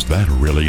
Is That Really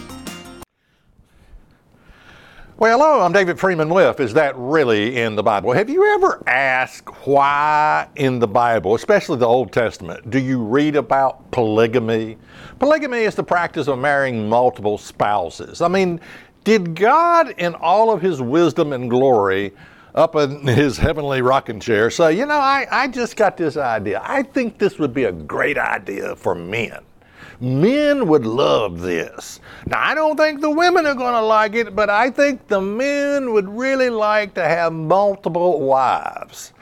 Well, hello, I'm David Freeman-Wiff. Is that really in the Bible? Have you ever asked why in the Bible, especially the Old Testament, do you read about polygamy? Polygamy is the practice of marrying multiple spouses. I mean, did God, in all of His wisdom and glory, up in His heavenly rocking chair say, you know, I just got this idea. I think this would be a great idea for men. Men would love this. Now, I don't think the women are going to like it, but I think the men would really like to have multiple wives.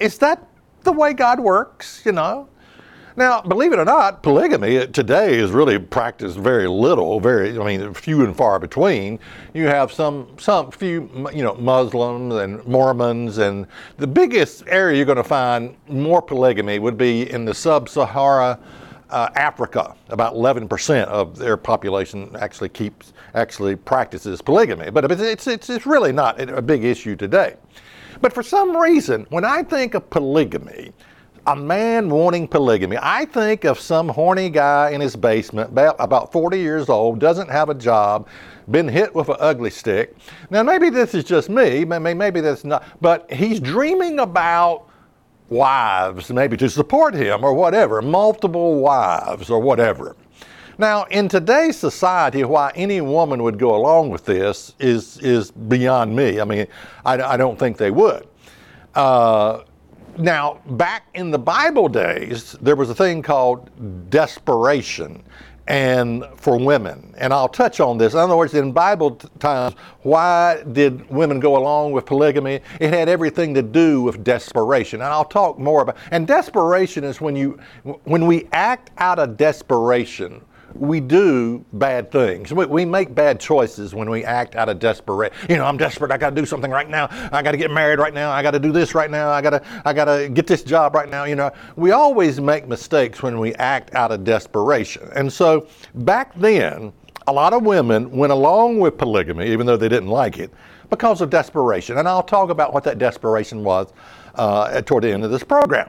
Is that the way God works, you know? Now, believe it or not, polygamy today is really practiced very little, few and far between. You have some few, Muslims and Mormons, and the biggest area you're going to find more polygamy would be in the sub-Sahara Africa. About 11% of their population actually practices polygamy, but it's really not a big issue today. But for some reason, when I think of polygamy, a man wanting polygamy, I think of some horny guy in his basement, about 40 years old, doesn't have a job, been hit with an ugly stick. Now, maybe this is just me, maybe that's not, but he's dreaming about wives, maybe to support him or whatever, multiple wives or whatever. Now, in today's society, why any woman would go along with this is beyond me. I mean, I don't think they would. Now, back in the Bible days, there was a thing called desperation and for women. And I'll touch on this. In other words, in Bible times, why did women go along with polygamy? It had everything to do with desperation. And I'll talk more about, and desperation is when we act out of desperation, we do bad things. We make bad choices when we act out of desperation. You know, I'm desperate. I got to do something right now. I got to get married right now. I got to do this right now. I got to get this job right now. You know, we always make mistakes when we act out of desperation. And so back then, a lot of women went along with polygamy, even though they didn't like it, because of desperation. And I'll talk about what that desperation was toward the end of this program.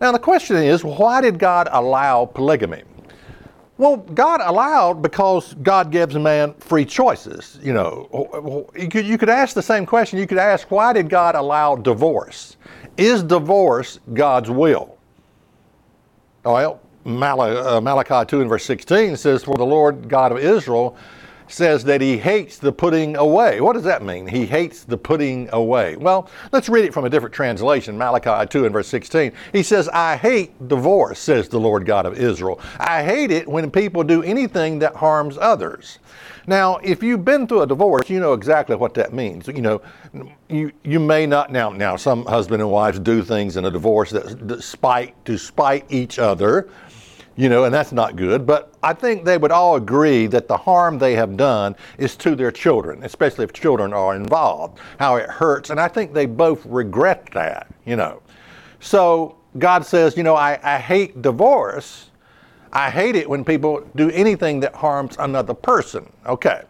Now, the question is, why did God allow polygamy? Well, God allowed because God gives man free choices. You know, you could ask the same question. You could ask, why did God allow divorce? Is divorce God's will? Well, Malachi 2 and verse 16 says, for the Lord God of Israel says that He hates the putting away. What does that mean? He hates the putting away. Well, let's read it from a different translation, Malachi 2 and verse 16. He says, I hate divorce, says the Lord God of Israel. I hate it when people do anything that harms others. Now, if you've been through a divorce, you know exactly what that means. You know, you may not, now some husband and wives do things in a divorce to spite each other, you know, and that's not good, but I think they would all agree that the harm they have done is to their children, especially if children are involved, how it hurts, and I think they both regret that, you know. So God says, you know, I hate divorce. I hate it when people do anything that harms another person. Okay.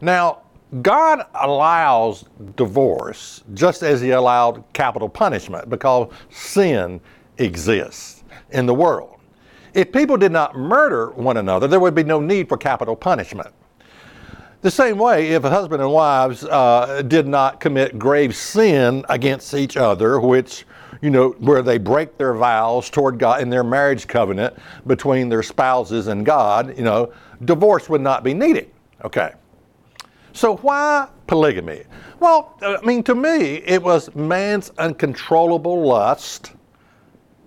Now, God allows divorce just as He allowed capital punishment because sin exists in the world. If people did not murder one another, there would be no need for capital punishment. The same way, if a husband and wives did not commit grave sin against each other, which, you know, where they break their vows toward God in their marriage covenant between their spouses and God, you know, divorce would not be needed. Okay. So why polygamy? Well, I mean, to me, it was man's uncontrollable lust,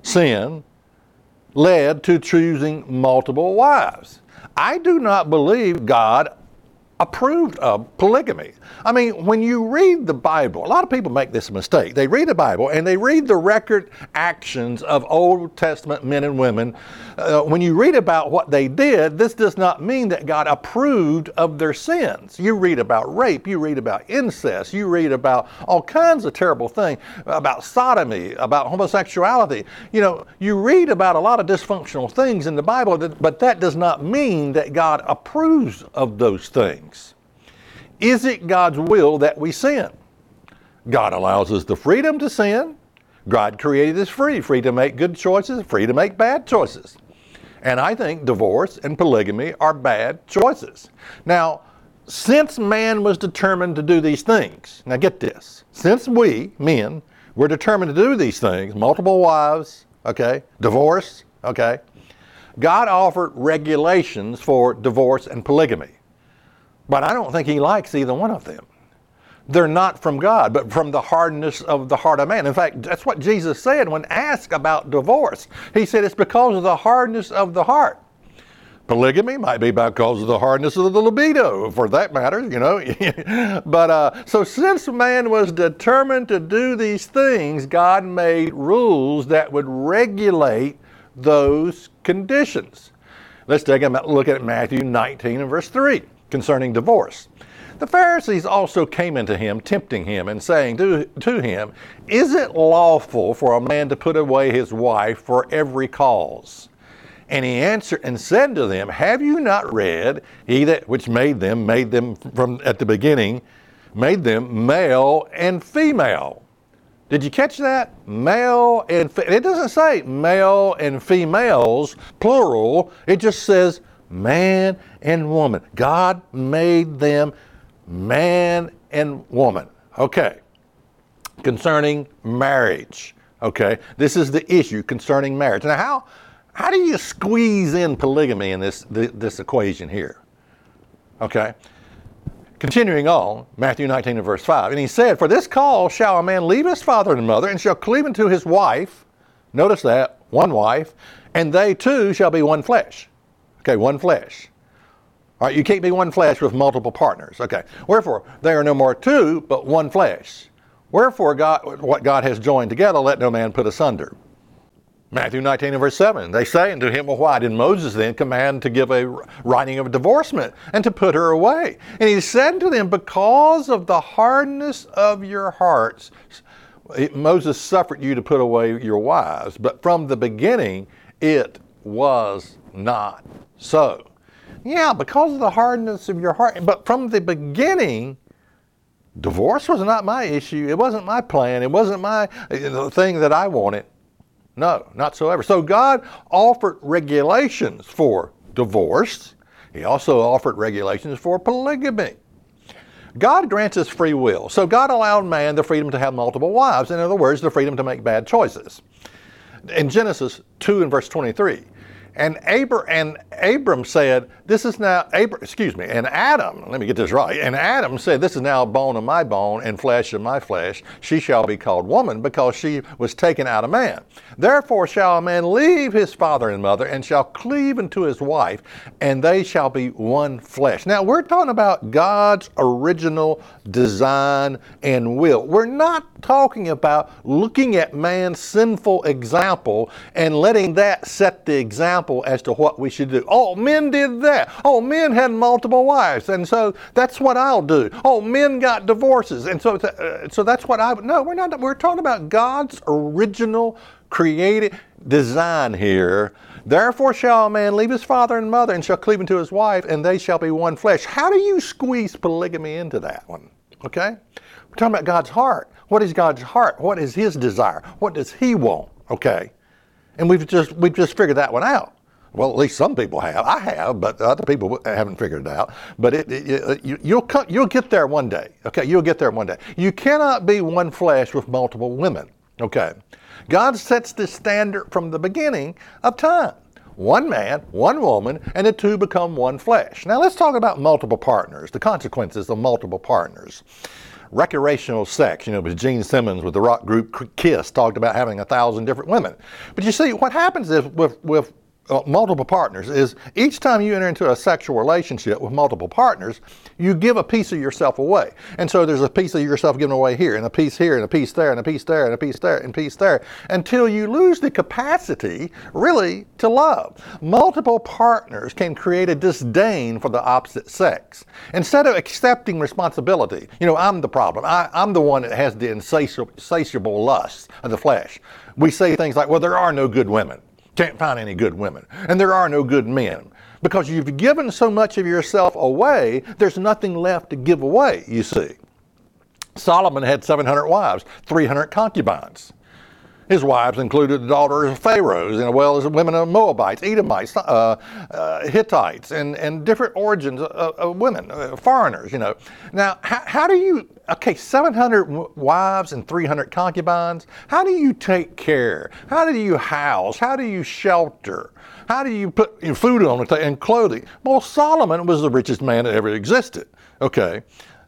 sin, led to choosing multiple wives. I do not believe God approved of polygamy. I mean, when you read the Bible, a lot of people make this mistake. They read the Bible and they read the record actions of Old Testament men and women. When you read about what they did, this does not mean that God approved of their sins. You read about rape, you read about incest, you read about all kinds of terrible things, about sodomy, about homosexuality. You know, you read about a lot of dysfunctional things in the Bible, but that does not mean that God approves of those things. Is it God's will that we sin? God allows us the freedom to sin. God created us free, free to make good choices, free to make bad choices. And I think divorce and polygamy are bad choices. Now, since man was determined to do these things, now get this, since we, men, were determined to do these things, multiple wives, okay, divorce, okay, God offered regulations for divorce and polygamy. But I don't think he likes either one of them. They're not from God, but from the hardness of the heart of man. In fact, that's what Jesus said when asked about divorce. He said it's because of the hardness of the heart. Polygamy might be because of the hardness of the libido, for that matter, you know. So since man was determined to do these things, God made rules that would regulate those conditions. Let's take a look at Matthew 19 and verse 3 concerning divorce. The Pharisees also came into him, tempting him and saying to him, "Is it lawful for a man to put away his wife for every cause?" And he answered and said to them, "Have you not read, he that which made them from at the beginning, made them male and female." Did you catch that? Male and female. It doesn't say male and females, plural. It just says man and woman. God made them man and woman. Okay. Concerning marriage. Okay. This is the issue concerning marriage. Now, how do you squeeze in polygamy in this equation here? Okay. Continuing on, Matthew 19 and verse 5. And he said, "For this cause shall a man leave his father and mother, and shall cleave unto his wife." Notice that, one wife. "And they two shall be one flesh." Okay, one flesh. All right, you can't be one flesh with multiple partners. Okay. "Wherefore, they are no more two, but one flesh. Wherefore, what God has joined together, let no man put asunder." Matthew 19 and verse 7, "They say unto him, Well, why did Moses then command to give a writing of divorcement and to put her away? And he said to them, Because of the hardness of your hearts, Moses suffered you to put away your wives, but from the beginning it was not so." Yeah, because of the hardness of your heart, but from the beginning, divorce was not my issue. It wasn't my plan. It wasn't my thing that I wanted. No, not so ever. So God offered regulations for divorce. He also offered regulations for polygamy. God grants us free will. So God allowed man the freedom to have multiple wives. In other words, the freedom to make bad choices. In Genesis 2 and verse 23, And Adam said, "This is now bone of my bone and flesh of my flesh. She shall be called woman, because she was taken out of man. Therefore shall a man leave his father and mother, and shall cleave unto his wife, and they shall be one flesh." Now we're talking about God's original design and will. We're not talking about looking at man's sinful example and letting that set the example as to what we should do. Oh, men did that. Oh, men had multiple wives, and so that's what I'll do. Oh, men got divorces, and so that's what I... No, we're not. We're talking about God's original created design here. "Therefore shall a man leave his father and mother, and shall cleave unto his wife, and they shall be one flesh." How do you squeeze polygamy into that one? Okay? We're talking about God's heart. What is God's heart? What is his desire? What does he want? Okay? And we've just figured that one out. Well, at least some people have. I have, but other people haven't figured it out. But you'll get there one day. Okay, you'll get there one day. You cannot be one flesh with multiple women. Okay, God sets the standard from the beginning of time. One man, one woman, and the two become one flesh. Now let's talk about multiple partners. The consequences of multiple partners. Recreational sex, you know, with Gene Simmons with the rock group Kiss talked about having 1,000 different women. But you see, what happens is with multiple partners is each time you enter into a sexual relationship with multiple partners, you give a piece of yourself away. And so there's a piece of yourself given away here, and a piece there, and a piece there, and a piece there, and a piece there, until you lose the capacity, really, to love. Multiple partners can create a disdain for the opposite sex. Instead of accepting responsibility, you know, I'm the problem. I'm the one that has the insatiable lust of the flesh. We say things like, well, there are no good women. Can't find any good women. And there are no good men. Because you've given so much of yourself away, there's nothing left to give away, you see. Solomon had 700 wives, 300 concubines. His wives included the daughters of Pharaoh's, and as well as women of Moabites, Edomites, Hittites, and different origins of women, foreigners, you know. Now, how do you, okay, 700 wives and 300 concubines, how do you take care? How do you house? How do you shelter? How do you put your food on and clothing? Well, Solomon was the richest man that ever existed, okay.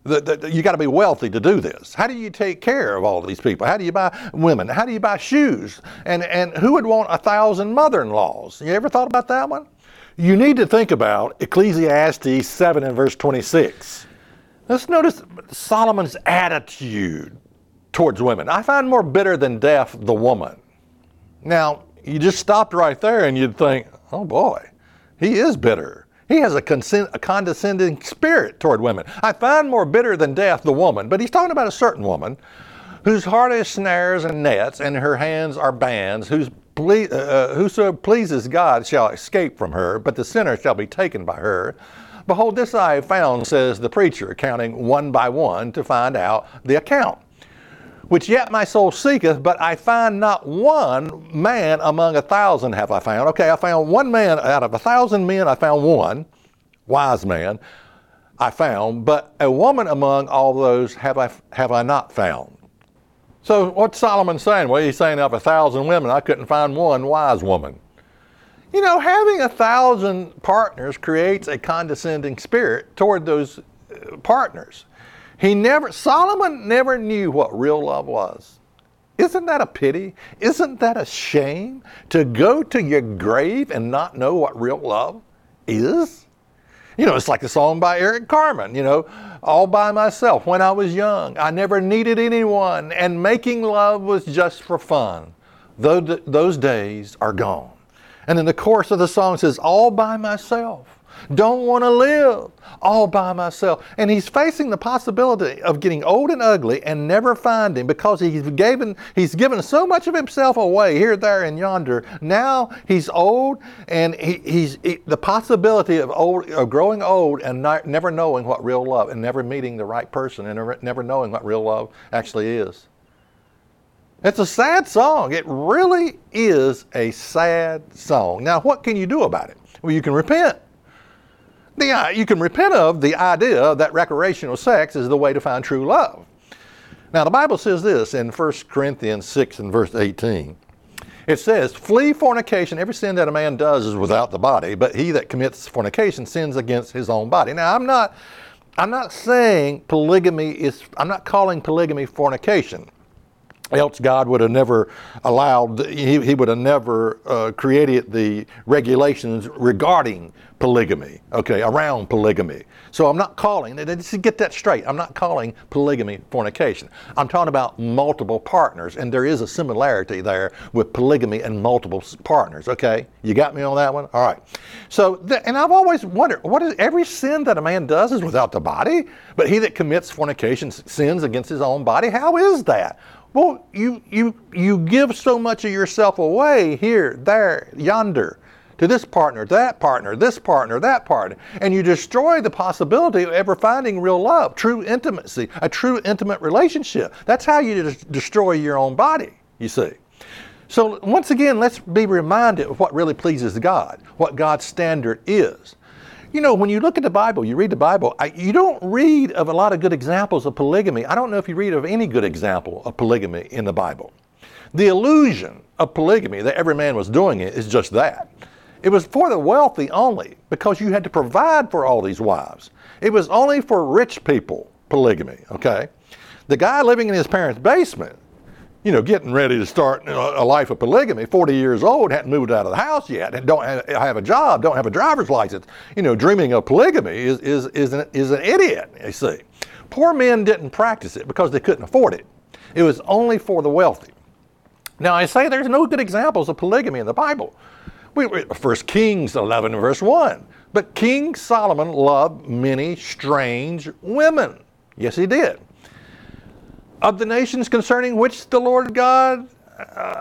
You got to be wealthy to do this. How do you take care of all of these people? How do you buy women? How do you buy shoes? And who would want 1,000 mother-in-laws? You ever thought about that one? You need to think about Ecclesiastes 7 and verse 26. Let's notice Solomon's attitude towards women. I find more bitter than death the woman. Now, you just stopped right there and you'd think, oh boy, he is bitter. He has a condescending spirit toward women. I find more bitter than death the woman, but he's talking about a certain woman whose heart is snares and nets, and her hands are bands, whoso pleases God shall escape from her, but the sinner shall be taken by her. Behold, this I have found, says the preacher, counting one by one to find out the account. Which yet my soul seeketh, but I find not one man among 1,000 have I found. Okay, I found one man out of 1,000 men. I found one wise man I found, but a woman among all those have I not found. So what's Solomon saying? Well, he's saying of 1,000 women, I couldn't find one wise woman. You know, having 1,000 partners creates a condescending spirit toward those partners. Solomon never knew what real love was. Isn't that a pity? Isn't that a shame to go to your grave and not know what real love is? You know, it's like the song by Eric Carmen, you know, all by myself when I was young. I never needed anyone and making love was just for fun. Though those days are gone. And then the chorus of the song says, all by myself. Don't want to live all by myself. And he's facing the possibility of getting old and ugly and never finding because he's given so much of himself away here, there, and yonder. Now he's old and the possibility of growing old and never knowing what real love and never meeting the right person and never knowing what real love actually is. It's a sad song. It really is a sad song. Now what can you do about it? Well, you can repent. You can repent of the idea that recreational sex is the way to find true love. Now the Bible says this in 1 Corinthians 6 and verse 18. It says, flee fornication. Every sin that a man does is without the body, but he that commits fornication sins against his own body. Now I'm not saying polygamy is, I'm not calling polygamy fornication. Else God would have never allowed, he would have never created the regulations regarding polygamy, okay, around polygamy. So I'm not calling, to get that straight, I'm not calling polygamy fornication. I'm talking about multiple partners, and there is a similarity there with polygamy and multiple partners, okay? You got me on that one? All right. So, and I've always wondered, what is every sin that a man does is without the body, but he that commits fornication sins against his own body? How is that? Well, you give so much of yourself away here, there, yonder, to this partner, that partner, this partner, that partner, and you destroy the possibility of ever finding real love, true intimacy, a true intimate relationship. That's how you destroy your own body, you see. So once again, let's be reminded of what really pleases God, what God's standard is. You know, when you look at the Bible, you read the Bible, you don't read of a lot of good examples of polygamy. I don't know if you read of any good example of polygamy in the Bible. The illusion of polygamy that every man was doing it is just that. It was for the wealthy only because you had to provide for all these wives. It was only for rich people, polygamy, okay? The guy living in his parents' basement you know, getting ready to start a life of polygamy, 40 years old, hadn't moved out of the house yet, and don't have a job, don't have a driver's license. You know, dreaming of polygamy is an idiot, you see. Poor men didn't practice it because they couldn't afford it. It was only for the wealthy. Now, I say there's no good examples of polygamy in the Bible. 1 Kings 11, verse 1. But King Solomon loved many strange women. Yes, he did. Of the nations concerning which the Lord God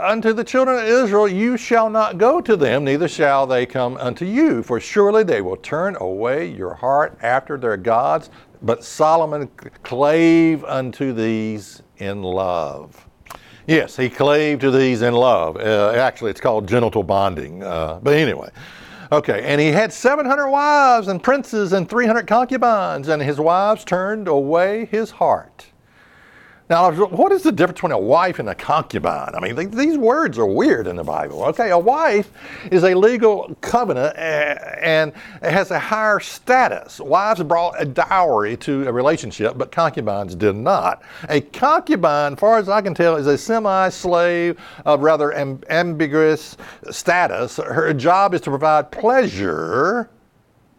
unto the children of Israel, you shall not go to them, neither shall they come unto you. For surely they will turn away your heart after their gods. But Solomon clave unto these in love. Yes, he clave to these in love. Actually, it's called genital bonding. But anyway. Okay, and he had 700 wives and princes and 300 concubines, and his wives turned away his heart. Now, what is the difference between a wife and a concubine? I mean, these words are weird in the Bible. Okay, a wife is a legal covenant and has a higher status. Wives brought a dowry to a relationship, but concubines did not. A concubine, far as I can tell, is a semi-slave of rather ambiguous status. Her job is to provide pleasure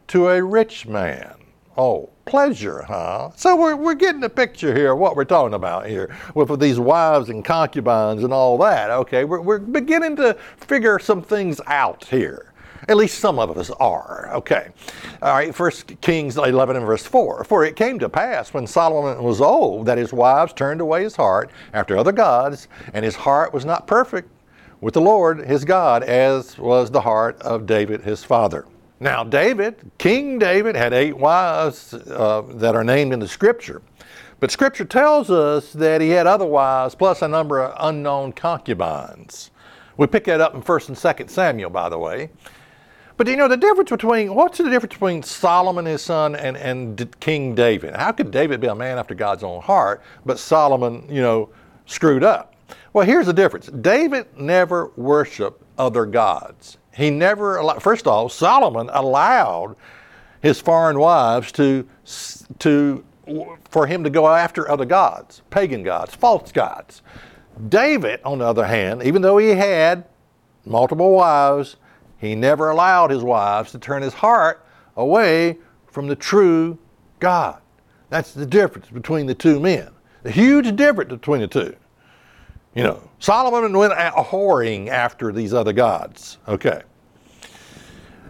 to a rich man. Oh, pleasure, huh? So we're getting a picture here of what we're talking about here with these wives and concubines and all that. Okay, we're beginning to figure some things out here. At least some of us are. Okay. All right, 1 Kings 11 and verse 4. For it came to pass when Solomon was old that his wives turned away his heart after other gods, and his heart was not perfect with the Lord his God, as was the heart of David his father. Now, David, King David, had 8 wives that are named in the Scripture. But Scripture tells us that he had other wives plus a number of unknown concubines. We pick that up in 1 and 2 Samuel, by the way. But you know, what's the difference between Solomon, his son, and King David? How could David be a man after God's own heart, but Solomon, you know, screwed up? Well, here's the difference. David never worshiped other gods. He never, first of all, Solomon allowed his foreign wives for him to go after other gods, pagan gods, false gods. David, on the other hand, even though he had multiple wives, he never allowed his wives to turn his heart away from the true God. That's the difference between the two men. The huge difference between the two. You know, Solomon went whoring after these other gods. Okay.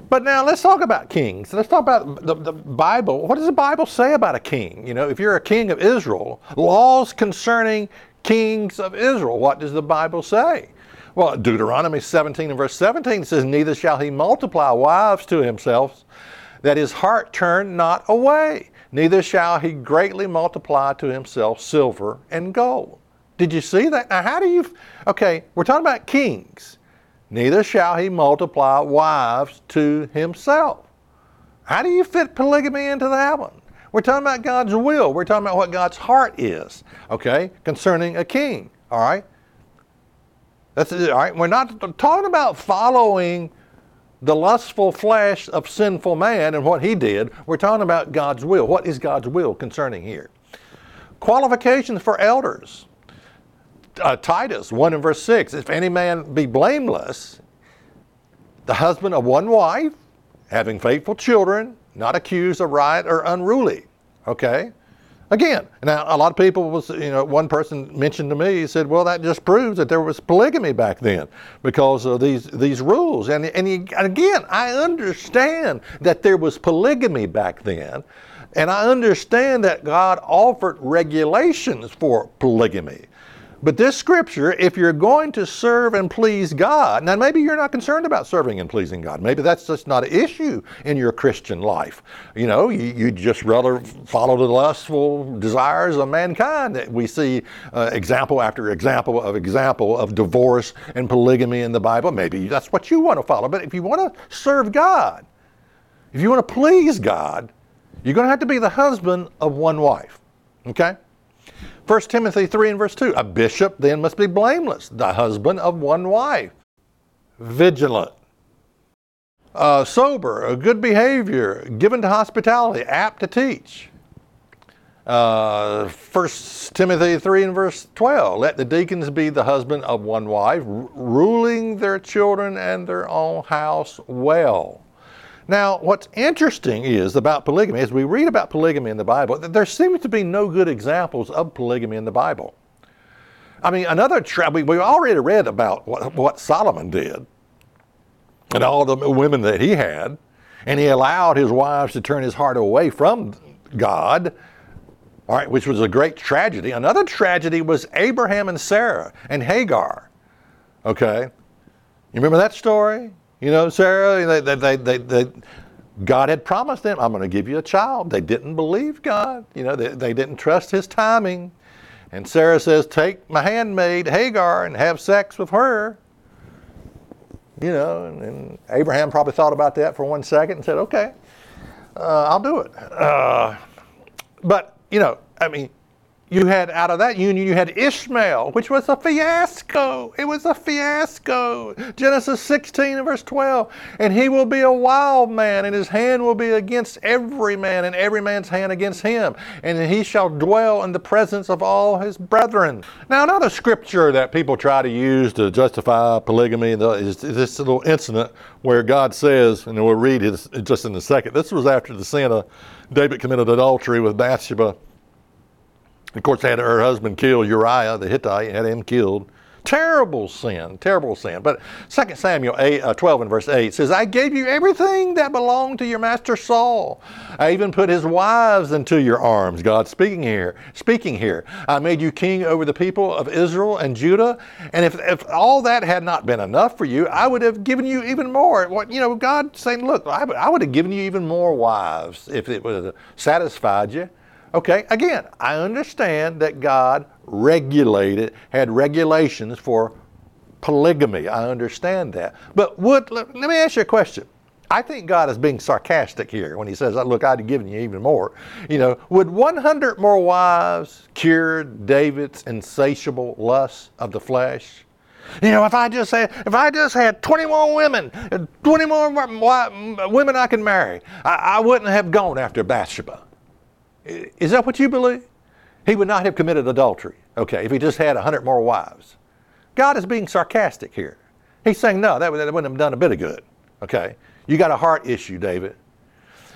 But now let's talk about kings. Let's talk about the Bible. What does the Bible say about a king? You know, if you're a king of Israel, laws concerning kings of Israel, what does the Bible say? Well, Deuteronomy 17 and verse 17 says, neither shall he multiply wives to himself, that his heart turn not away. Neither shall he greatly multiply to himself silver and gold. Did you see that? Now, okay, we're talking about kings. Neither shall he multiply wives to himself. How do you fit polygamy into that one? We're talking about God's will. We're talking about what God's heart is, okay, concerning a king, all right? That's it, all right? We're not talking about following the lustful flesh of sinful man and what he did. We're talking about God's will. What is God's will concerning here? Qualifications for elders. Titus 1 and verse 6, if any man be blameless, the husband of one wife, having faithful children, not accused of riot or unruly. Okay? Again, now a lot of people one person mentioned to me, he said, well, that just proves that there was polygamy back then because of these rules. And again, I understand that there was polygamy back then. And I understand that God offered regulations for polygamy. But this scripture, if you're going to serve and please God, now maybe you're not concerned about serving and pleasing God. Maybe that's just not an issue in your Christian life. You know, you just rather follow the lustful desires of mankind that we see example after example of divorce and polygamy in the Bible. Maybe that's what you want to follow. But if you want to serve God, if you want to please God, you're going to have to be the husband of one wife. Okay? 1 Timothy 3 and verse 2, a bishop then must be blameless, the husband of one wife, vigilant, sober, of good behavior, given to hospitality, apt to teach. 1 Timothy 3 and verse 12, let the deacons be the husband of one wife, ruling their children and their own house well. Now, what's interesting is about polygamy, as we read about polygamy in the Bible, there seems to be no good examples of polygamy in the Bible. I mean, we already read about what Solomon did and all the women that he had, and he allowed his wives to turn his heart away from God. All right, which was a great tragedy. Another tragedy was Abraham and Sarah and Hagar. Okay, you remember that story? You know, Sarah, God had promised them, I'm going to give you a child. They didn't believe God. You know, they didn't trust his timing. And Sarah says, take my handmaid Hagar and have sex with her. You know, and Abraham probably thought about that for 1 second and said, okay, I'll do it. But you know, I mean, you had out of that union, you had Ishmael, which was a fiasco. It was a fiasco. Genesis 16 and verse 12. And he will be a wild man, and his hand will be against every man, and every man's hand against him. And he shall dwell in the presence of all his brethren. Now, another scripture that people try to use to justify polygamy is this little incident where God says, and we'll read it just in a second. This was after the sin of David committed adultery with Bathsheba. Of course, they had her husband kill Uriah the Hittite, had him killed. Terrible sin, terrible sin. But 2 Samuel 12 and verse 8 says, I gave you everything that belonged to your master Saul. I even put his wives into your arms. God speaking here. I made you king over the people of Israel and Judah. And if all that had not been enough for you, I would have given you even more. You know, God saying, look, I would have given you even more wives if it would have satisfied you. Okay, again, I understand that God had regulations for polygamy. I understand that. But let me ask you a question. I think God is being sarcastic here when he says, look, I'd have given you even more. You know, would 100 more wives cure David's insatiable lust of the flesh? You know, if I just had 20 more women, 20 more women I could marry, I wouldn't have gone after Bathsheba. Is that what you believe? He would not have committed adultery, okay, if he just had 100 more wives. God is being sarcastic here. He's saying, no, that wouldn't have done a bit of good, okay? You got a heart issue, David.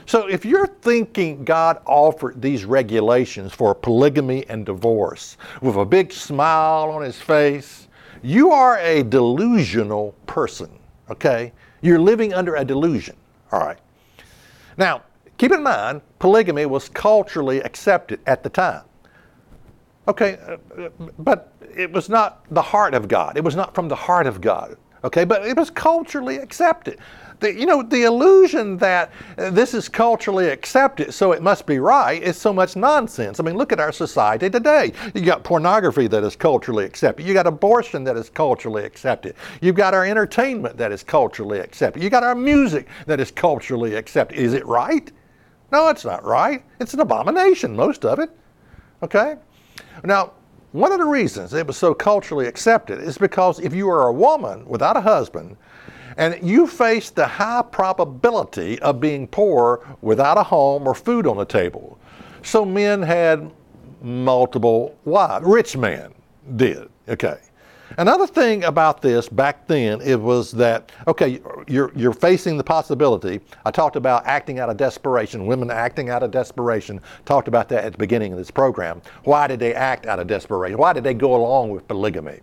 So if you're thinking God offered these regulations for polygamy and divorce with a big smile on his face, you are a delusional person, okay? You're living under a delusion, all right? Now, keep in mind, polygamy was culturally accepted at the time. Okay, but it was not the heart of God. It was not from the heart of God. Okay, but it was culturally accepted. The illusion that this is culturally accepted, so it must be right, is so much nonsense. I mean, look at our society today. You got pornography that is culturally accepted. You got abortion that is culturally accepted. You've got our entertainment that is culturally accepted. You got our music that is culturally accepted. Is it right? No, it's not right. It's an abomination, most of it. Okay? Now, one of the reasons it was so culturally accepted is because if you are a woman without a husband and you face the high probability of being poor without a home or food on the table. So men had multiple wives. Rich men did. Okay. Another thing about this back then, it was that, okay, you're facing the possibility. I talked about acting out of desperation, women acting out of desperation. Talked about that at the beginning of this program. Why did they act out of desperation? Why did they go along with polygamy?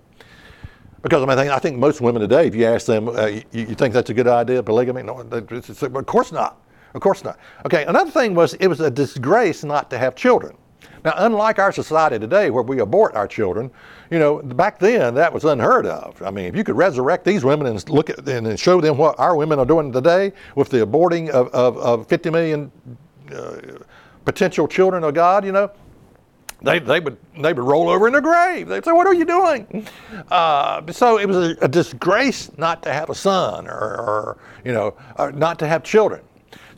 Because I mean, I think most women today, if you ask them, you think that's a good idea, polygamy? No, of course not. Of course not. Okay, another thing was it was a disgrace not to have children. Now, unlike our society today where we abort our children, you know, back then that was unheard of. I mean, if you could resurrect these women and look at and show them what our women are doing today with the aborting of 50 million potential children of God, you know, they would roll over in their grave. They'd say, what are you doing? So it was a disgrace not to have a son or not to have children.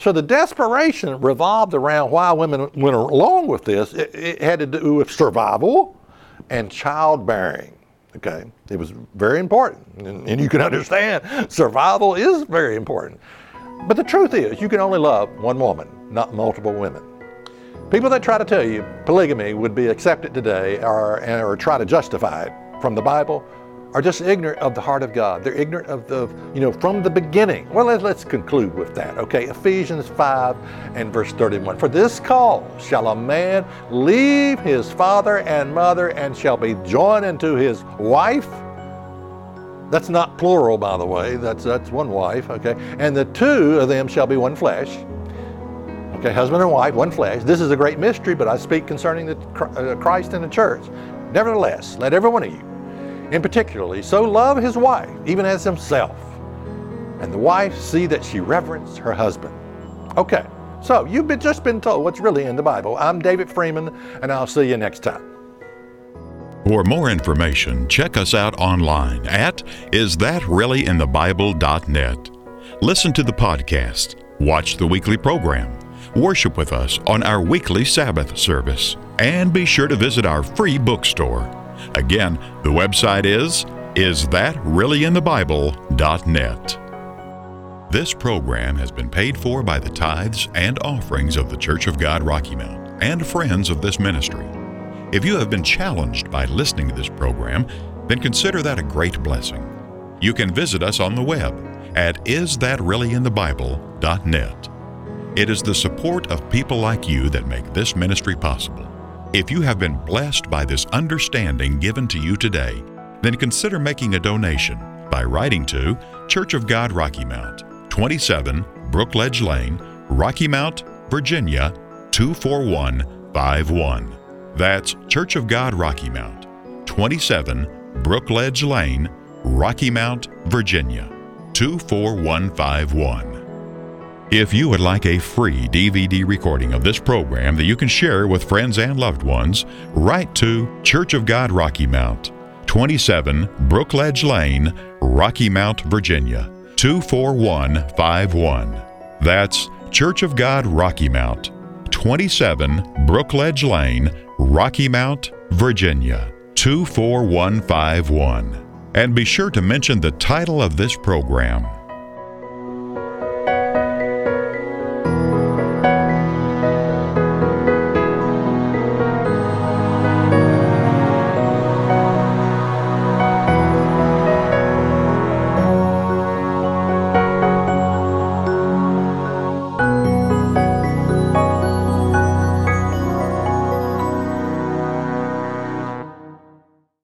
So the desperation revolved around why women went along with this. It had to do with survival and childbearing. Okay, it was very important, and you can understand survival is very important. But the truth is, you can only love one woman, not multiple women. People that try to tell you polygamy would be accepted today or try to justify it from the Bible are just ignorant of the heart of God. They're ignorant of the, from the beginning. Well, let's conclude with that, okay? Ephesians 5 and verse 31. For this cause shall a man leave his father and mother and shall be joined unto his wife. That's not plural, by the way. That's one wife, okay? And the two of them shall be one flesh. Okay, husband and wife, one flesh. This is a great mystery, but I speak concerning the Christ and the church. Nevertheless, let every one of you, in particularly, so love his wife, even as himself. And the wife see that she reverence her husband. Okay, so you've just been told what's really in the Bible. I'm David Freeman, and I'll see you next time. For more information, check us out online at IsThatReallyInTheBible.net. Listen to the podcast, watch the weekly program, worship with us on our weekly Sabbath service, and be sure to visit our free bookstore. Again, the website is isthatreallyinthebible.net. This program has been paid for by the tithes and offerings of the Church of God Rocky Mount and friends of this ministry. If you have been challenged by listening to this program, then consider that a great blessing. You can visit us on the web at isthatreallyinthebible.net. It is the support of people like you that make this ministry possible. If you have been blessed by this understanding given to you today, then consider making a donation by writing to Church of God Rocky Mount, 27 Brookledge Lane, Rocky Mount, Virginia, 24151. That's Church of God Rocky Mount, 27 Brookledge Lane, Rocky Mount, Virginia, 24151. If you would like a free DVD recording of this program that you can share with friends and loved ones, write to Church of God Rocky Mount, 27 Brookledge Lane, Rocky Mount, Virginia, 24151. That's Church of God Rocky Mount, 27 Brookledge Lane, Rocky Mount, Virginia, 24151. And be sure to mention the title of this program.